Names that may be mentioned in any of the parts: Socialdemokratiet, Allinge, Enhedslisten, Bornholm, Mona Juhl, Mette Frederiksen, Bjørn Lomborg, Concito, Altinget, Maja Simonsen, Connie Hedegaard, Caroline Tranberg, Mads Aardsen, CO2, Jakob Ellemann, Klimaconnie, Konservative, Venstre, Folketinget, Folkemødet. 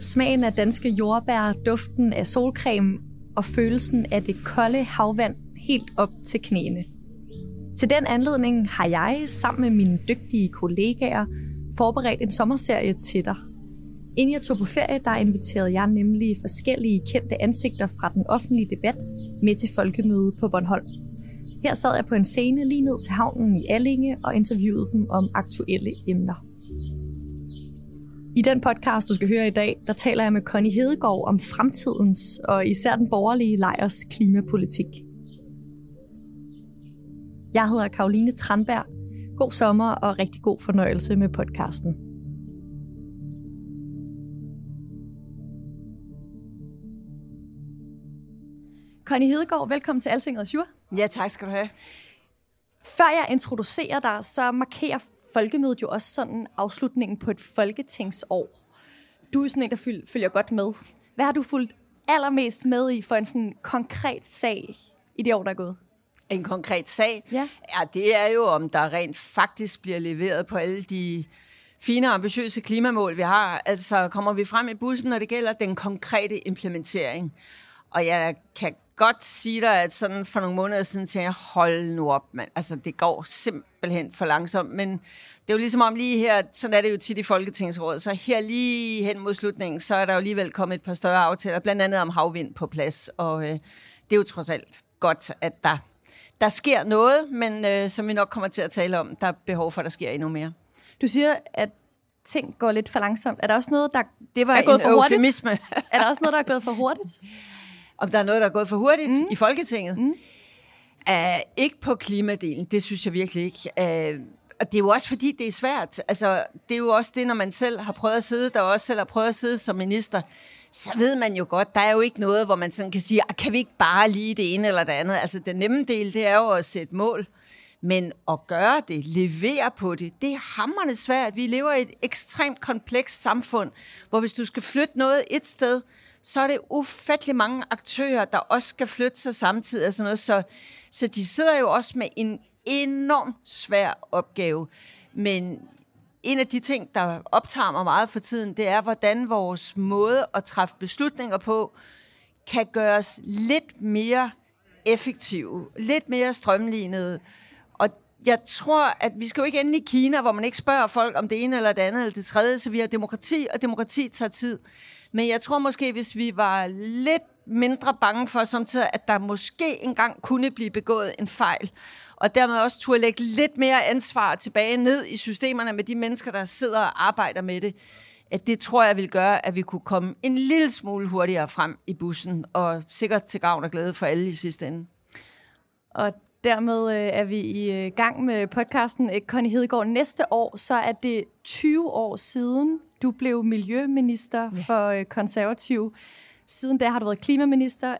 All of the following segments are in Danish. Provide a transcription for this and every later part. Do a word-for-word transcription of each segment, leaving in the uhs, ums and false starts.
Smagen af danske jordbær, duften af solcreme og følelsen af det kolde havvand helt op til knæene. Til den anledning har jeg sammen med mine dygtige kollegaer forberedt en sommerserie til dig. Inden jeg tog på ferie, der inviterede jeg nemlig forskellige kendte ansigter fra den offentlige debat med til Folkemødet på Bornholm. Her sad jeg på en scene lige ned til havnen i Allinge og interviewede dem om aktuelle emner. I den podcast, du skal høre i dag, der taler jeg med Connie Hedegaard om fremtidens og især den borgerlige lejrs klimapolitik. Jeg hedder Caroline Tranberg. God sommer og rigtig god fornøjelse med podcasten. Connie Hedegaard, velkommen til Altinget og ja, tak skal du have. Før jeg introducerer dig, så markerer Folkemødet jo også sådan afslutningen på et folketingsår. Du er sådan en, der følger godt med. Hvad har du fulgt allermest med i for en sådan konkret sag i det år, der er gået? En konkret sag? Ja. Ja, det er jo, om der rent faktisk bliver leveret på alle de fine og ambitiøse klimamål, vi har. Altså kommer vi frem i bussen, når det gælder den konkrete implementering. Og jeg kan godt sige dig, at sådan for nogle måneder siden tænkte jeg, hold nu op, mand. Altså, det går simpelthen for langsomt, men det er jo ligesom om lige her, sådan er det jo tit i Folketingsrådet, så her lige hen mod slutningen, så er der jo alligevel kommet et par større aftaler, blandt andet om havvind på plads, og øh, det er jo trods alt godt, at der, der sker noget, men øh, som vi nok kommer til at tale om, der er behov for, at der sker endnu mere. Du siger, at ting går lidt for langsomt. Er der også noget, der det var er gået for eufemisme. hurtigt? Er der også noget, der er gået for hurtigt? Om der er noget, der er gået for hurtigt mm. i Folketinget. Mm. Uh, ikke på klimadelen, det synes jeg virkelig ikke. Uh, og det er jo også, fordi det er svært. Altså, det er jo også det, når man selv har prøvet at sidde der, og også selv har prøvet at sidde som minister, så ved man jo godt, der er jo ikke noget, hvor man sådan kan sige, kan vi ikke bare lige det ene eller det andet? Altså, den nemme del, det er jo at sætte mål. Men at gøre det, levere på det, det er hamrende svært. Vi lever i et ekstremt komplekst samfund, hvor hvis du skal flytte noget et sted, så er det ufattelig mange aktører, der også skal flytte sig samtidig og sådan noget. Så, så de sidder jo også med en enorm svær opgave. Men en af de ting, der optager mig meget for tiden, det er, hvordan vores måde at træffe beslutninger på, kan gøres lidt mere effektive, lidt mere strømlignede. Og jeg tror, at vi skal jo ikke ende i Kina, hvor man ikke spørger folk om det ene eller det andet eller det tredje, så vi har demokrati, og demokrati tager tid. Men jeg tror måske, hvis vi var lidt mindre bange for samtidig, at der måske engang kunne blive begået en fejl, og dermed også turde lægge lidt mere ansvar tilbage ned i systemerne med de mennesker, der sidder og arbejder med det, at det tror jeg vil gøre, at vi kunne komme en lille smule hurtigere frem i bussen, og sikkert til gavn og glæde for alle i sidste ende. Og dermed er vi i gang med podcasten Connie Hedegaard. Næste år, så er det tyve år siden, du blev miljøminister for Konservative. Siden da har du været klimaminister,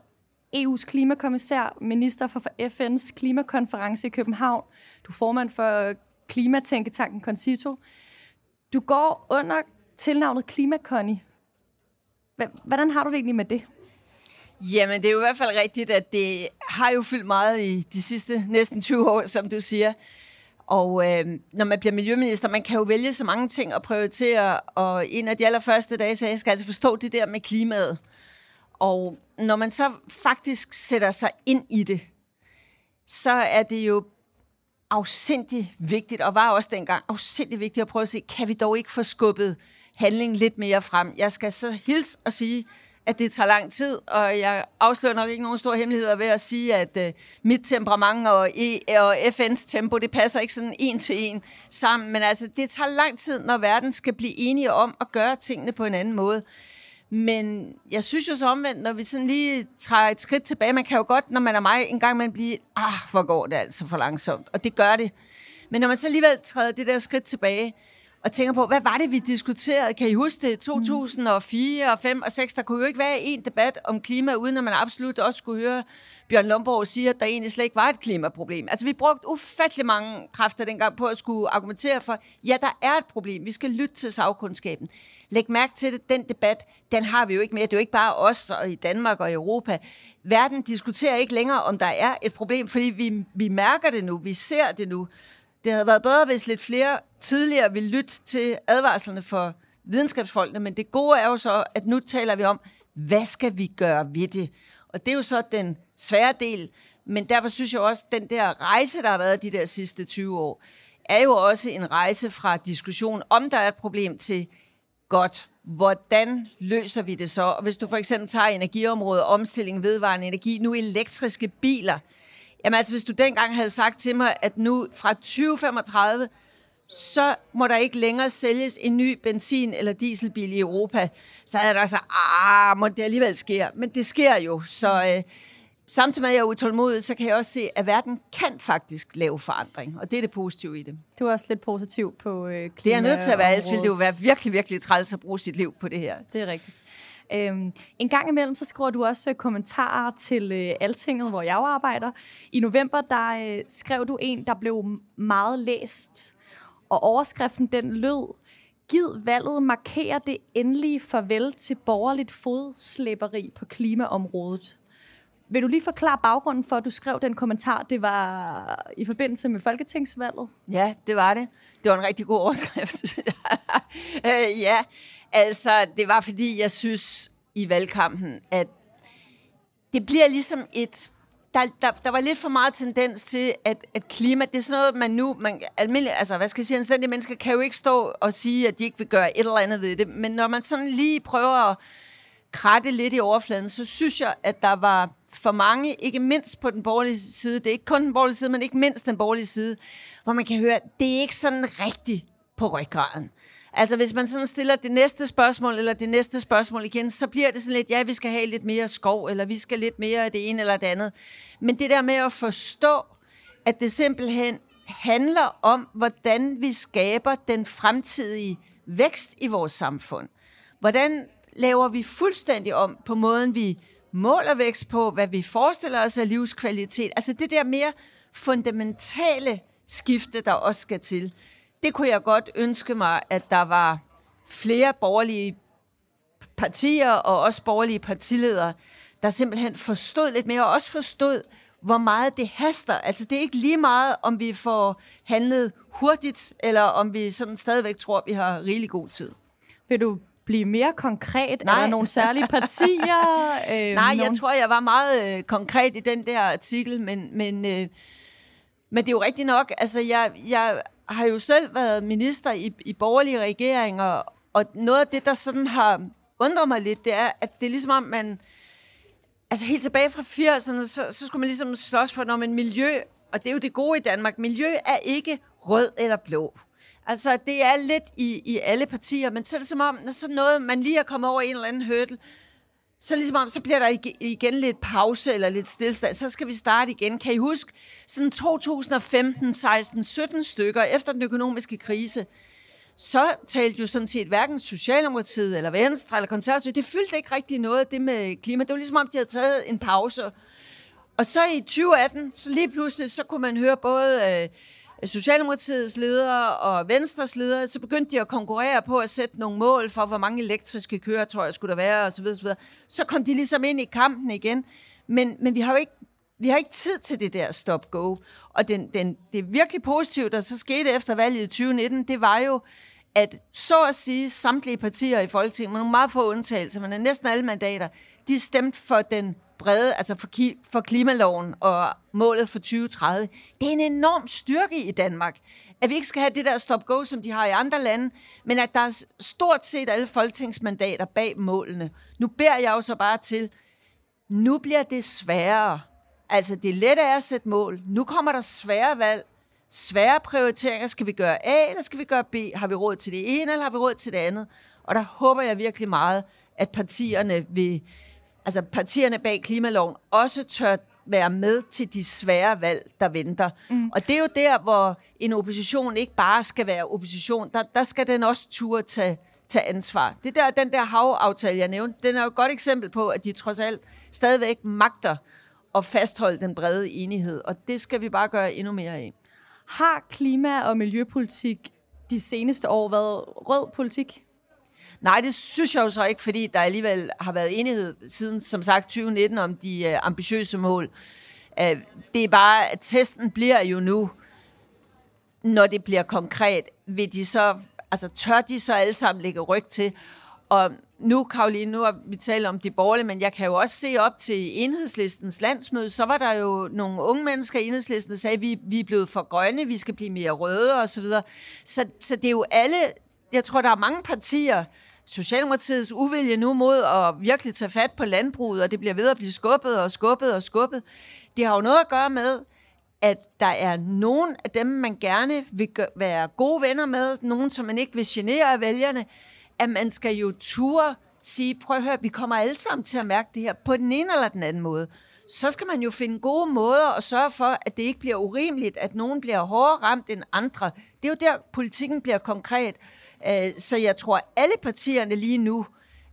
E U's klimakommissær, minister for F N's klimakonference i København. Du er formand for klimatænketanken Concito. Du går under tilnavnet Klimaconnie. Hvordan har du det egentlig med det? Jamen, det er jo i hvert fald rigtigt, at det har jo fyldt meget i de sidste næsten tyve år, som du siger. Og øh, når man bliver miljøminister, man kan jo vælge så mange ting at prioritere, og en af de allerførste dage sagde, jeg skal altså forstå det der med klimaet. Og når man så faktisk sætter sig ind i det, så er det jo afsindig vigtigt, og var også dengang afsindig vigtigt at prøve at se, kan vi dog ikke få skubbet handling lidt mere frem? Jeg skal så hilse og sige, at det tager lang tid, og jeg afslører nok ikke nogen store hemmeligheder ved at sige, at øh, mit temperament og, e- og F N's tempo, det passer ikke sådan en til en sammen, men altså, det tager lang tid, når verden skal blive enige om at gøre tingene på en anden måde. Men jeg synes jo så omvendt, når vi sådan lige træder et skridt tilbage, man kan jo godt, når man er mig, en gang man bliver, ah, hvor går det altså for langsomt, og det gør det. Men når man så alligevel træder det der skridt tilbage, og tænker på, hvad var det, vi diskuterede? Kan I huske det? to tusind og fire og fem og seks, der kunne jo ikke være en debat om klima, uden at man absolut også skulle høre Bjørn Lomborg sige, at der egentlig slet ikke var et klimaproblem. Altså, vi brugte ufattelig mange kræfter dengang på at skulle argumentere for, ja, der er et problem. Vi skal lytte til sagkundskaben. Læg mærke til det. Den debat, den har vi jo ikke mere. Det er jo ikke bare os og i Danmark og i Europa. Verden diskuterer ikke længere, om der er et problem, fordi vi, vi mærker det nu. Vi ser det nu. Det havde været bedre, hvis lidt flere tidligere ville lytte til advarslerne for videnskabsfolkene, men det gode er jo så, at nu taler vi om, hvad skal vi gøre ved det? Og det er jo så den svære del, men derfor synes jeg også, at den der rejse, der har været de der sidste tyve år, er jo også en rejse fra diskussion, om der er et problem til, godt, hvordan løser vi det så? Og hvis du for eksempel tager energiområdet, omstilling, vedvarende energi, nu elektriske biler. Jamen altså, hvis du dengang havde sagt til mig, at nu fra tyve femogtredive, så må der ikke længere sælges en ny benzin- eller dieselbil i Europa, så havde der så, ah, må det alligevel sker. Men det sker jo, så øh, samtidig med, at jeg er utålmodig, så kan jeg også se, at verden kan faktisk lave forandring, og det er det positive i det. Du er også lidt positiv på øh, klima. Det er nødt til at være, ellers ville det jo være virkelig, virkelig træls at bruge sit liv på det her. Det er rigtigt. Øhm, en gang imellem, så skriver du også øh, kommentarer til øh, Altinget, hvor jeg arbejder. I november, der øh, skrev du en, der blev meget læst, og overskriften den lød: Gid valget markerer det endelige farvel til borgerligt fodslæberi på klimaområdet. Vil du lige forklare baggrunden for, at du skrev den kommentar? Det var i forbindelse med folketingsvalget. Ja, det var det. Det var en rigtig god overskrift. øh, ja, altså det var fordi, jeg synes i valgkampen, at det bliver ligesom et... Der, der, der var lidt for meget tendens til, at, at klima, det er sådan noget, man nu... Man, almindeligt, altså, hvad skal jeg sige, anstændige mennesker kan jo ikke stå og sige, at de ikke vil gøre et eller andet ved det. Men når man sådan lige prøver at kratte lidt i overfladen, så synes jeg, at der var... for mange, ikke mindst på den borgerlige side, det er ikke kun den borgerlige side, men ikke mindst den borgerlige side, hvor man kan høre, det er ikke sådan rigtigt på ryggraden. Altså hvis man sådan stiller det næste spørgsmål, eller det næste spørgsmål igen, så bliver det sådan lidt, ja, vi skal have lidt mere skov, eller vi skal lidt mere af det ene eller det andet. Men det der med at forstå, at det simpelthen handler om, hvordan vi skaber den fremtidige vækst i vores samfund. Hvordan laver vi fuldstændig om på måden, vi måler vækst på, hvad vi forestiller os af livskvalitet. Altså det der mere fundamentale skifte, der også skal til. Det kunne jeg godt ønske mig, at der var flere borgerlige partier og også borgerlige partiledere, der simpelthen forstod lidt mere og også forstod, hvor meget det haster. Altså det er ikke lige meget, om vi får handlet hurtigt, eller om vi sådan stadigvæk tror, at vi har rigelig god tid. Vil du blive mere konkret? Nej. Er der nogle særlige partier? øh, Nej, nogen... jeg tror, jeg var meget øh, konkret i den der artikel, men, men, øh, men det er jo rigtigt nok. Altså, jeg, jeg har jo selv været minister i, i borgerlige regeringer, og noget af det, der sådan har undret mig lidt, det er, at det er ligesom om, man... Altså, helt tilbage fra firserne, så, så skulle man ligesom slås for, når man miljø... Og det er jo det gode i Danmark. Miljø er ikke rød eller blå. Altså, det er lidt i, i alle partier, men så er det som om, når sådan noget, man lige er kommet over en eller anden hurdle, så ligesom om, så bliver der igen lidt pause eller lidt stillstand, så skal vi starte igen. Kan I huske, sådan to tusind og femten, seksten, sytten stykker efter den økonomiske krise, så talte jo sådan set hverken Socialdemokratiet eller Venstre eller Konservative, det fyldte ikke rigtig noget, det med klima. Det var ligesom om, de havde taget en pause. Og så i tyve atten, så lige pludselig, så kunne man høre både... Øh, Socialdemokratiets ledere og Venstres ledere, så begyndte de at konkurrere på at sætte nogle mål for, hvor mange elektriske køretøjer skulle der være, og så videre, så videre. Så kom de ligesom ind i kampen igen. Men, men vi har jo ikke, vi har ikke tid til det der stop-go. Og den, den, det virkelig positive, der så skete efter valget i tyve nitten, det var jo, at så at sige samtlige partier i Folketinget, med nogle meget få undtagelser, men næsten alle mandater, de stemte for den brede, altså for, ki- for klimaloven og målet for tyve tredive. Det er en enorm styrke i Danmark, at vi ikke skal have det der stop-go, som de har i andre lande, men at der er stort set alle folketingsmandater bag målene. Nu beder jeg jo så bare til, nu bliver det sværere. Altså det lette er at sætte mål. Nu kommer der svære valg, svære prioriteringer. Skal vi gøre A, eller skal vi gøre B? Har vi råd til det ene, eller har vi råd til det andet? Og der håber jeg virkelig meget, at partierne vil, altså partierne bag klimaloven også tør være med til de svære valg, der venter. Mm. Og det er jo der, hvor en opposition ikke bare skal være opposition. Der, der skal den også turde tage, tage ansvar. Det der, den der havaftale, jeg nævnte, den er jo et godt eksempel på, at de trods alt stadigvæk magter at fastholde den brede enighed. Og det skal vi bare gøre endnu mere af. Har klima- og miljøpolitik de seneste år været rød politik? Nej, det synes jeg jo så ikke, fordi der alligevel har været enighed siden, som sagt, tyve nitten om de ambitiøse mål. Det er bare, at testen bliver jo nu, når det bliver konkret. Vil de så, altså tør de så alle sammen lægge ryg til? Og nu, Caroline, nu har vi talt om de borgerlige, men jeg kan jo også se op til Enhedslistens landsmøde, så var der jo nogle unge mennesker i Enhedslisten, der sagde, at vi, vi er blevet for grønne, vi skal blive mere røde osv. Så, så, så det er jo alle, jeg tror, der er mange partier, Socialdemokratiets uvilje nu mod at virkelig tage fat på landbruget, og det bliver ved at blive skubbet og skubbet og skubbet. Det har jo noget at gøre med, at der er nogen af dem, man gerne vil gøre, være gode venner med, nogen, som man ikke vil genere af vælgerne, at man skal jo ture sige, prøv at høre, vi kommer alle sammen til at mærke det her på den ene eller den anden måde. Så skal man jo finde gode måder og sørge for, at det ikke bliver urimeligt, at nogen bliver hårdere ramt end andre. Det er jo der, politikken bliver konkret. Så jeg tror, alle partierne lige nu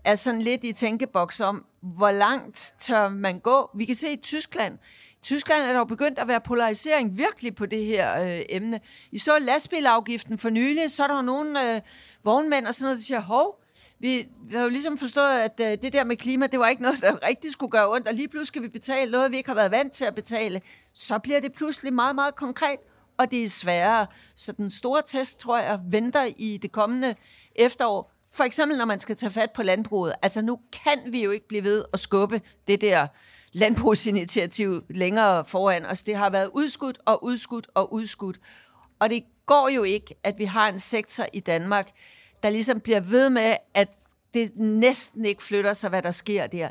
er sådan lidt i tænkeboks om, hvor langt tør man gå. Vi kan se i Tyskland. I Tyskland er der begyndt at være polarisering virkelig på det her øh, emne. I så lastbilafgiften for nylig, så er der nogle øh, vognmænd og sådan noget, der siger, hov, vi har jo ligesom forstået, at øh, det der med klima, det var ikke noget, der rigtig skulle gøre ondt, og lige pludselig skal vi betale noget, vi ikke har været vant til at betale. Så bliver det pludselig meget, meget konkret, og det er sværere. Så den store test, tror jeg, venter i det kommende efterår. For eksempel, når man skal tage fat på landbruget. Altså, nu kan vi jo ikke blive ved at skubbe det der landbrugsinitiativ længere foran os. Det har været udskudt og udskudt og udskudt. Og det går jo ikke, at vi har en sektor i Danmark, der ligesom bliver ved med, at det næsten ikke flytter sig, hvad der sker der.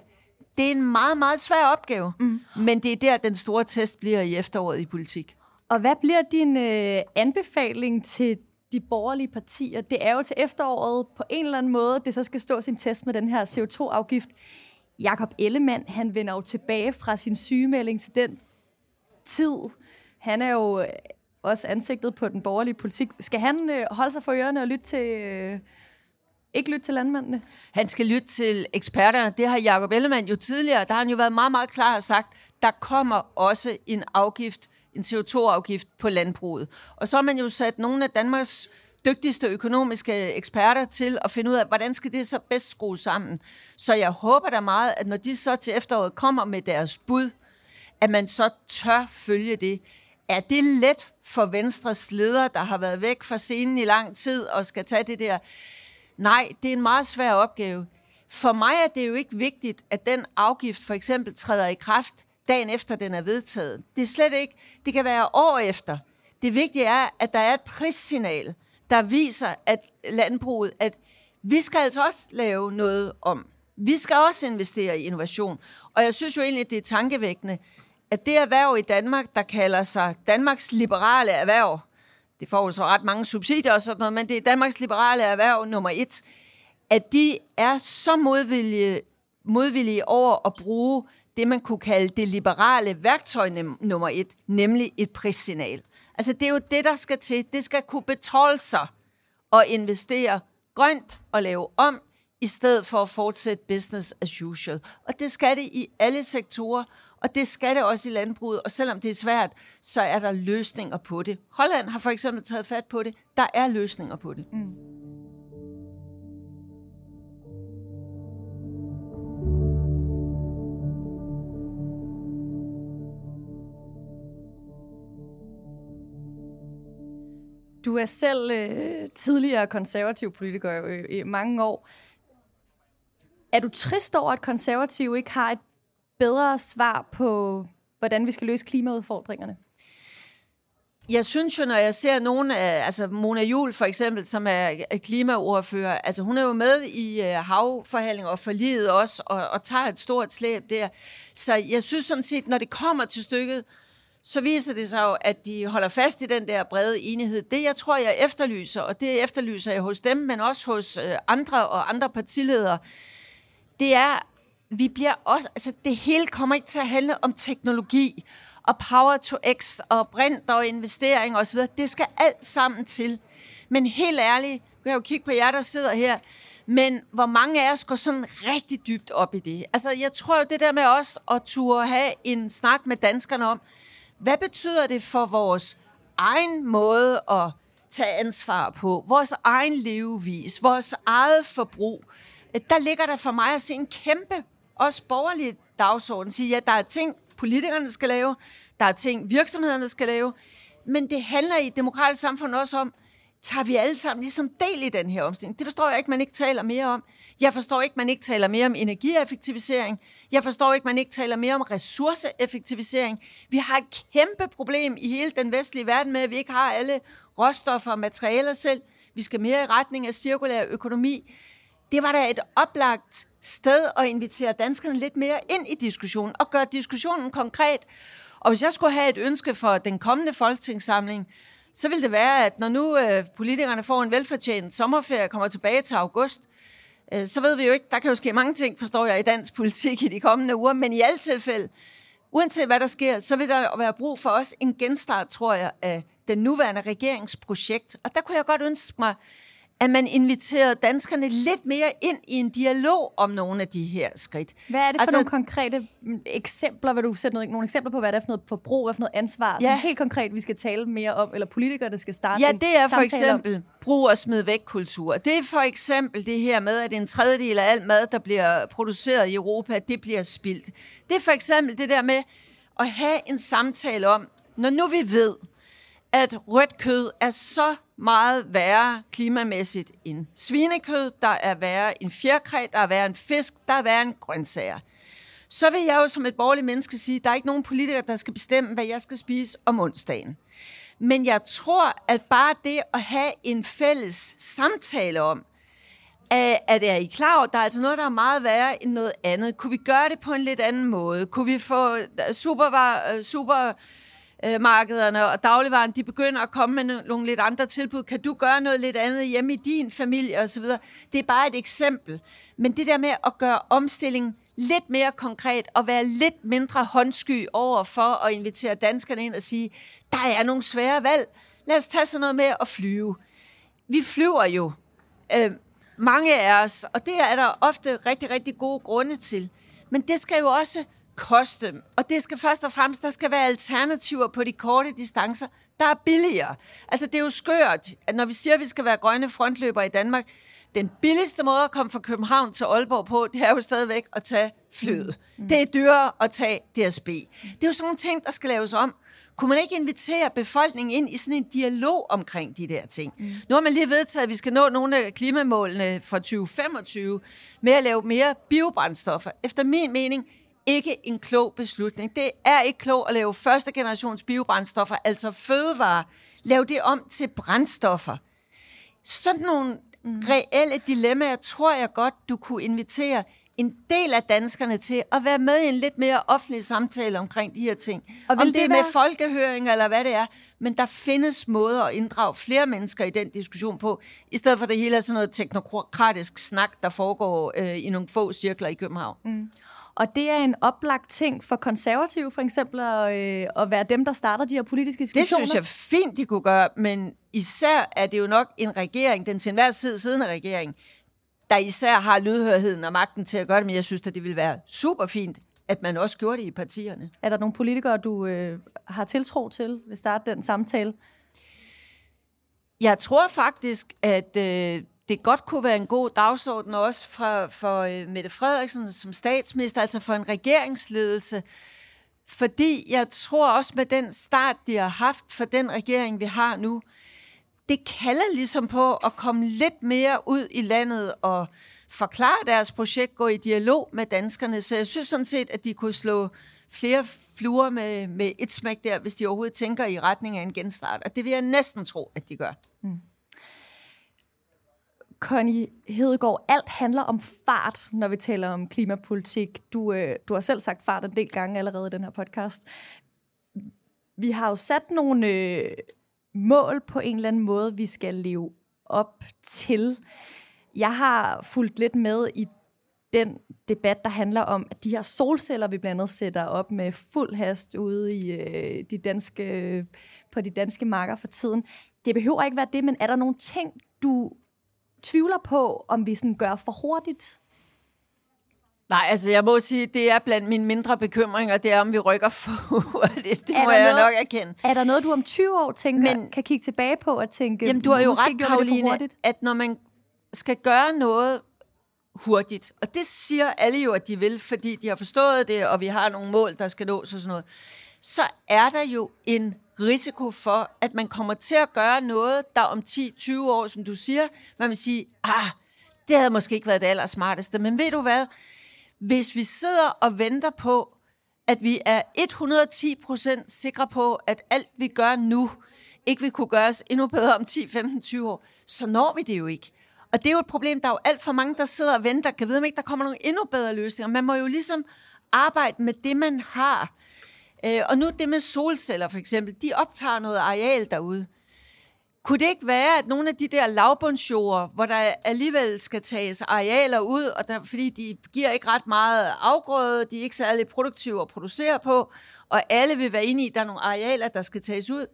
Det er en meget, meget svær opgave. Mm. Men det er der, den store test bliver i efteråret i politik. Og hvad bliver din øh, anbefaling til de borgerlige partier? Det er jo til efteråret på en eller anden måde, det så skal stå sin test med den her C O to afgift. Jakob Ellemann, han vender jo tilbage fra sin sygemelding til den tid. Han er jo også ansigtet på den borgerlige politik. Skal han holde sig for ørerne og lytte til, ikke lytte til landmændene? Han skal lytte til eksperterne. Det har Jakob Ellemann jo tidligere. Der har han jo været meget, meget klar og sagt, der kommer også en afgift, en C O to afgift på landbruget. Og så har man jo sat nogle af Danmarks dygtigste økonomiske eksperter til at finde ud af, hvordan skal det så bedst skrues sammen. Så jeg håber da meget, at når de så til efteråret kommer med deres bud, at man så tør følge det. Er det let for Venstres ledere, der har været væk fra scenen i lang tid og skal tage det der? Nej, det er en meget svær opgave. For mig er det jo ikke vigtigt, at den afgift for eksempel træder i kraft dagen efter, den er vedtaget. Det er slet ikke. Det kan være år efter. Det vigtige er, at der er et prissignal, der viser, at landbruget, at vi skal altså også lave noget om. Vi skal også investere i innovation. Og jeg synes jo egentlig, det er tankevækkende, at det erhverv i Danmark, der kalder sig Danmarks liberale erhverv, det får jo så ret mange subsidier og sådan noget, men det er Danmarks liberale erhverv nummer et, at de er så modvillige, modvillige over at bruge det, man kunne kalde det liberale værktøj nummer et, nemlig et prissignal. Altså, det er jo det, der skal til. Det skal kunne betale sig og investere grønt og lave om, i stedet for at fortsætte business as usual. Og det skal det i alle sektorer, og det skal det også i landbruget. Og selvom det er svært, så er der løsninger på det. Holland har for eksempel taget fat på det. Der er løsninger på det. Mm. Du er selv øh, tidligere konservativ politiker øh, i mange år. Er du trist over, at konservative ikke har et bedre svar på, hvordan vi skal løse klimaudfordringerne? Jeg synes jo, når jeg ser nogen af, altså Mona Juhl for eksempel, som er klimaordfører, altså hun er jo med i havforhandlinger og forliget også, og, og tager et stort slæb der. Så jeg synes sådan set, når det kommer til stykket, så viser det sig jo, at de holder fast i den der brede enighed. Det, jeg tror, jeg efterlyser, og det efterlyser jeg hos dem, men også hos andre og andre partiledere, det er, vi bliver også, altså det hele kommer ikke til at handle om teknologi og power to x og brint og investeringer og så videre. Det skal alt sammen til. Men helt ærligt, kan jeg jo kigge på jer, der sidder her, men hvor mange af os går sådan rigtig dybt op i det? Altså jeg tror jo det der med os at turde have en snak med danskerne om, hvad betyder det for vores egen måde at tage ansvar på, vores egen levevis, vores eget forbrug? Der ligger der for mig at se en kæmpe, også borgerlig dagsorden. Sige, ja, der er ting, politikerne skal lave, der er ting, virksomhederne skal lave, men det handler i et demokratisk samfund også om, tager vi alle sammen ligesom del i den her omstilling. Det forstår jeg ikke, man ikke taler mere om. Jeg forstår ikke, man ikke taler mere om energieffektivisering. Jeg forstår ikke, man ikke taler mere om ressourceeffektivisering. Vi har et kæmpe problem i hele den vestlige verden med, at vi ikke har alle råstoffer og materialer selv. Vi skal mere i retning af cirkulær økonomi. Det var da et oplagt sted at invitere danskerne lidt mere ind i diskussionen og gøre diskussionen konkret. Og hvis jeg skulle have et ønske for den kommende folketingssamling, så vil det være, at når nu øh, politikerne får en velfortjent sommerferie og kommer tilbage til august, øh, så ved vi jo ikke, der kan jo ske mange ting, forstår jeg, i dansk politik i de kommende uger, men i alle tilfælde, uanset hvad der sker, så vil der være brug for os en genstart, tror jeg, af den nuværende regeringsprojekt. Og der kunne jeg godt ønske mig, at man inviterede danskerne lidt mere ind i en dialog om nogle af de her skridt. Hvad er det for altså, nogle konkrete eksempler? Vil du sætte noget, nogle eksempler på, hvad det er for noget forbrug, hvad for noget ansvar? Ja. Helt konkret, vi skal tale mere om, eller politikerne skal starte ja, en samtale. Ja, det er for eksempel om brug og smid væk kultur. Det er for eksempel det her med, at en tredjedel af al mad, der bliver produceret i Europa, det bliver spildt. Det er for eksempel det der med at have en samtale om, når nu vi ved, at rødt kød er så meget værre klimamæssigt end svinekød, der er værre end fjerkræ, der er værre end fisk, der er værre end grøntsager. Så vil jeg jo som et borgerligt menneske sige, at der er ikke nogen politikere, der skal bestemme, hvad jeg skal spise om onsdagen. Men jeg tror, at bare det at have en fælles samtale om, at er I klar over, at der er altså noget, der er meget værre end noget andet. Kunne vi gøre det på en lidt anden måde? Kunne vi få super... super markederne og dagligvaren, de begynder at komme med nogle lidt andre tilbud. Kan du gøre noget lidt andet hjemme i din familie osv.? Det er bare et eksempel. Men det der med at gøre omstillingen lidt mere konkret og være lidt mindre håndsky over for at invitere danskerne ind og sige, der er nogle svære valg. Lad os tage sådan noget med at flyve. Vi flyver jo. Øh, mange af os, og det er der ofte rigtig, rigtig gode grunde til. Men det skal jo også koste. Og det skal først og fremmest, der skal være alternativer på de korte distancer, der er billigere. Altså det er jo skørt, at når vi siger, at vi skal være grønne frontløbere i Danmark, den billigste måde at komme fra København til Aalborg på, det er jo stadigvæk at tage flyet. Mm. Det er dyrere at tage D S B. Det er jo sådan nogle ting, der skal laves om. Kunne man ikke invitere befolkningen ind i sådan en dialog omkring de der ting? Mm. Nu har man lige vedtaget, at vi skal nå nogle af klimamålene fra tyve femogtyve med at lave mere biobrændstoffer. Efter min mening ikke en klog beslutning. Det er ikke klogt at lave første generations biobrændstoffer, altså fødevarer. Lav det om til brændstoffer. Sådan nogle mm. reelle dilemmaer, tror jeg godt, du kunne invitere en del af danskerne til at være med i en lidt mere offentlig samtale omkring de her ting. Og om det, det er være... med folkehøringer eller hvad det er, men der findes måder at inddrage flere mennesker i den diskussion på, i stedet for det hele er sådan noget teknokratisk snak, der foregår øh, i nogle få cirkler i København. Mm. Og det er en oplagt ting for konservative, for eksempel, at, øh, at være dem, der starter de her politiske diskussioner. Det synes jeg fint, de kunne gøre, men især er det jo nok en regering, den til enhver side siddende regering, der især har lydhørheden og magten til at gøre det, men jeg synes, at det ville være super fint, at man også gjorde det i partierne. Er der nogle politikere, du øh, har tiltro til ved starte den samtale? Jeg tror faktisk, at øh, det godt kunne være en god dagsorden også for, for øh, Mette Frederiksen som statsminister, altså for en regeringsledelse, fordi jeg tror også med den start, de har haft for den regering, vi har nu, det kalder ligesom på at komme lidt mere ud i landet og forklare deres projekt, gå i dialog med danskerne. Så jeg synes sådan set, at de kunne slå flere fluer med, med et smæk der, hvis de overhovedet tænker i retning af en genstart. Og det vil jeg næsten tro, at de gør. Mm. Connie Hedegaard, alt handler om fart, når vi taler om klimapolitik. Du, øh, du har selv sagt fart en del gange allerede i den her podcast. Vi har jo sat nogle... Øh, mål på en eller anden måde, vi skal leve op til. Jeg har fulgt lidt med i den debat, der handler om, at de her solceller, vi blandt andet sætter op med fuld hast ude i øh, de danske, øh, på de danske marker for tiden, det behøver ikke være det, men er der nogle ting, du tvivler på, om vi sådan gør for hurtigt? Nej, altså jeg må sige, det er blandt mine mindre bekymringer, det er, om vi rykker for hurtigt. Det må jeg nok erkende. Er der noget, du om tyve år tænker, men, kan kigge tilbage på og tænke, jamen du har jo ret, Caroline, at når man skal gøre noget hurtigt, og det siger alle jo, at de vil, fordi de har forstået det, og vi har nogle mål, der skal nås og sådan noget, så er der jo en risiko for, at man kommer til at gøre noget, der om ti til tyve år, som du siger, man vil sige, ah, det havde måske ikke været det allersmarteste, men ved du hvad, hvis vi sidder og venter på, at vi er et hundrede og ti procent sikre på, at alt vi gør nu, ikke vil kunne gøres endnu bedre om ti, femten, tyve år, så når vi det jo ikke. Og det er jo et problem, der er jo alt for mange, der sidder og venter, kan vide, om ikke der kommer nogle endnu bedre løsninger. Man må jo ligesom arbejde med det, man har. Og nu det med solceller for eksempel, de optager noget areal derude. Kunne det ikke være, at nogle af de der lavbundsjorder, hvor der alligevel skal tages arealer ud, og der, fordi de giver ikke ret meget afgrøde, de er ikke særlig produktive at producere på, og alle vil være inde i, at der er nogle arealer, der skal tages ud.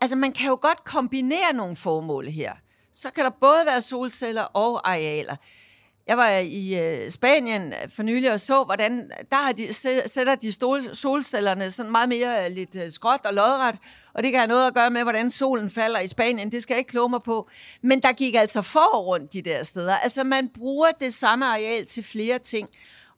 Altså man kan jo godt kombinere nogle formål her. Så kan der både være solceller og arealer. Jeg var i øh, Spanien for nylig og så, hvordan der har de, sætter de stol, solcellerne sådan meget mere lidt øh, skråt og lodret, og det kan have noget at gøre med, hvordan solen falder i Spanien. Det skal jeg ikke kloge mig på. Men der gik altså forår rundt de der steder. Altså man bruger det samme areal til flere ting.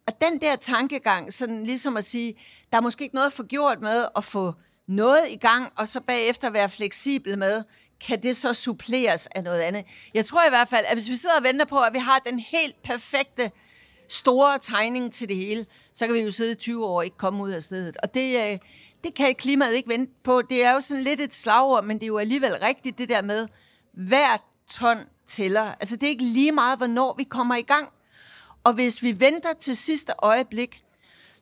Og den der tankegang, sådan ligesom at sige, der er måske ikke noget for gjort med at få noget i gang, og så bagefter være fleksibel med, kan det så suppleres af noget andet? Jeg tror i hvert fald, at hvis vi sidder og venter på, at vi har den helt perfekte store tegning til det hele, så kan vi jo sidde tyve år og ikke komme ud af stedet. Og det, det kan klimaet ikke vente på. Det er jo sådan lidt et slagord, men det er jo alligevel rigtigt det der med, hver ton tæller. Altså det er ikke lige meget, hvornår vi kommer i gang. Og hvis vi venter til sidste øjeblik,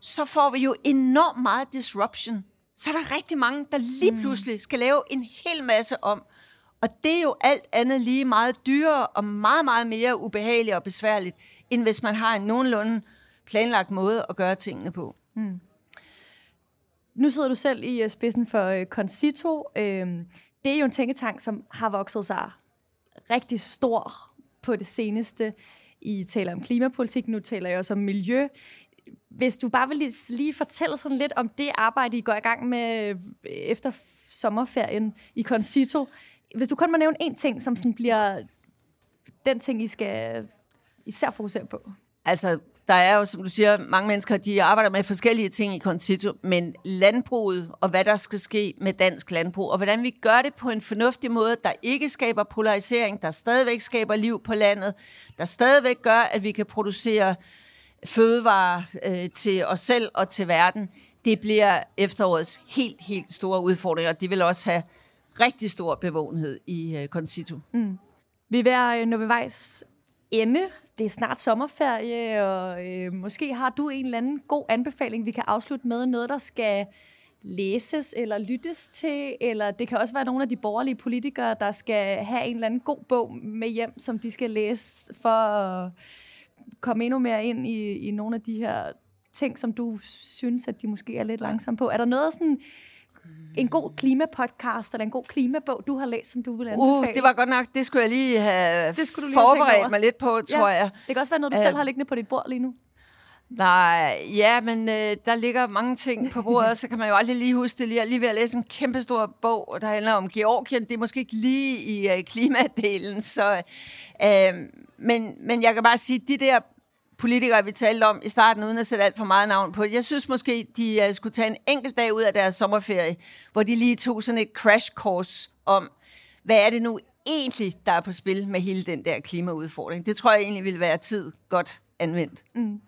så får vi jo enormt meget disruption. Så er der rigtig mange, der lige pludselig skal lave en hel masse om. Og det er jo alt andet lige meget dyrere og meget, meget mere ubehageligt og besværligt, end hvis man har en nogenlunde planlagt måde at gøre tingene på. Mm. Nu sidder du selv i spidsen for Concito. Det er jo en tænketank, som har vokset sig rigtig stor på det seneste. I taler om klimapolitik, nu taler jeg også om miljø. Hvis du bare vil lige, lige fortælle sådan lidt om det arbejde, I går i gang med efter sommerferien i Concito. Hvis du kun må nævne en ting, som sådan bliver den ting, I skal især fokusere på. Altså, der er jo, som du siger, mange mennesker, de arbejder med forskellige ting i Concito, men landbruget og hvad der skal ske med dansk landbrug, og hvordan vi gør det på en fornuftig måde, der ikke skaber polarisering, der stadigvæk skaber liv på landet, der stadigvæk gør, at vi kan producere fødevarer øh, til os selv og til verden. Det bliver efterårets helt, helt store udfordringer, og det vil også have rigtig stor bevågenhed i øh, Concito. Mm. Vi er ved at nå ved vejs ende. Det er snart sommerferie, og øh, måske har du en eller anden god anbefaling, vi kan afslutte med. Noget, der skal læses eller lyttes til, eller det kan også være nogle af de borgerlige politikere, der skal have en eller anden god bog med hjem, som de skal læse for komme endnu mere ind i, i nogle af de her ting, som du synes, at de måske er lidt langsomme på. Er der noget sådan en god klimapodcast eller en god klimabog, du har læst, som du vil anbefale? Uh, det var godt nok. Det skulle jeg lige have det skulle du lige forberedt have mig lidt på, tror ja, jeg. Det kan også være noget, du uh, selv har liggende på dit bord lige nu. Nej, ja, men uh, der ligger mange ting på bordet, så kan man jo aldrig lige huske det. Jeg er lige ved at læse en kæmpestor bog, der handler om Georgien. Det er måske ikke lige i uh, klimadelen, så uh, men, men jeg kan bare sige, de der politikere, vi talte om i starten, uden at sætte alt for meget navn på. Jeg synes måske, de uh, skulle tage en enkelt dag ud af deres sommerferie, hvor de lige tog sådan et crash course om, hvad er det nu egentlig, der er på spil med hele den der klimaudfordring. Det tror jeg egentlig ville være tid godt anvendt. Mm.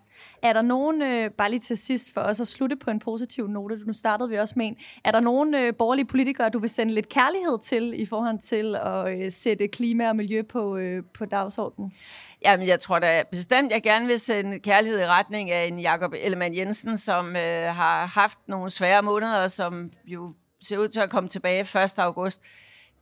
Er der nogen, øh, bare lige til sidst for os at slutte på en positiv note, nu startede vi også med en, er der nogen øh, borgerlige politikere, du vil sende lidt kærlighed til i forhold til at øh, sætte klima og miljø på, øh, på dagsordenen? Jamen, jeg tror da bestemt, jeg gerne vil sende kærlighed i retning af en Jakob Ellemann Jensen, som øh, har haft nogle svære måneder, og som jo ser ud til at komme tilbage første august.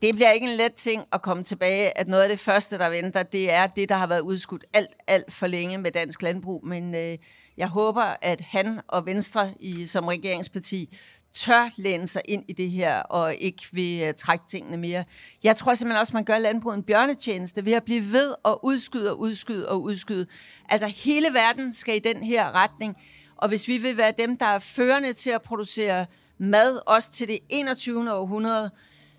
Det bliver ikke en let ting at komme tilbage, at noget af det første, der venter, det er det, der har været udskudt alt, alt for længe med dansk landbrug. Men øh, jeg håber, at han og Venstre i, som regeringsparti tør læne sig ind i det her og ikke vil uh, trække tingene mere. Jeg tror simpelthen også, man gør landbruget en bjørnetjeneste ved at blive ved og udskyde og udskyde og udskyde. Altså hele verden skal i den her retning, og hvis vi vil være dem, der er førende til at producere mad også til det enogtyvende århundrede,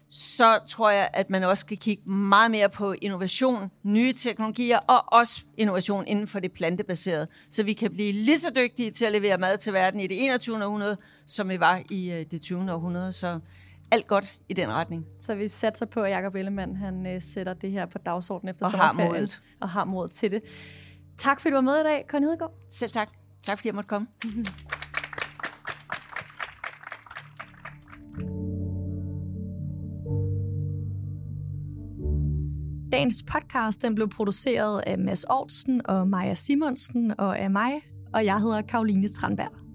så tror jeg, at man også skal kigge meget mere på innovation, nye teknologier og også innovation inden for det plantebaserede, så vi kan blive lige så dygtige til at levere mad til verden i det enogtyvende århundrede, som vi var i det tyvende århundrede. Så alt godt i den retning. Så vi satser på, at Jakob Ellemann han sætter det her på dagsordenen efter sommerferien og har modet til det. Tak fordi du var med i dag, Connie Hedegaard. Selv tak. Tak fordi jeg måtte komme. Dagens podcast den blev produceret af Mads Aardsen og Maja Simonsen og af mig, og jeg hedder Caroline Tranberg.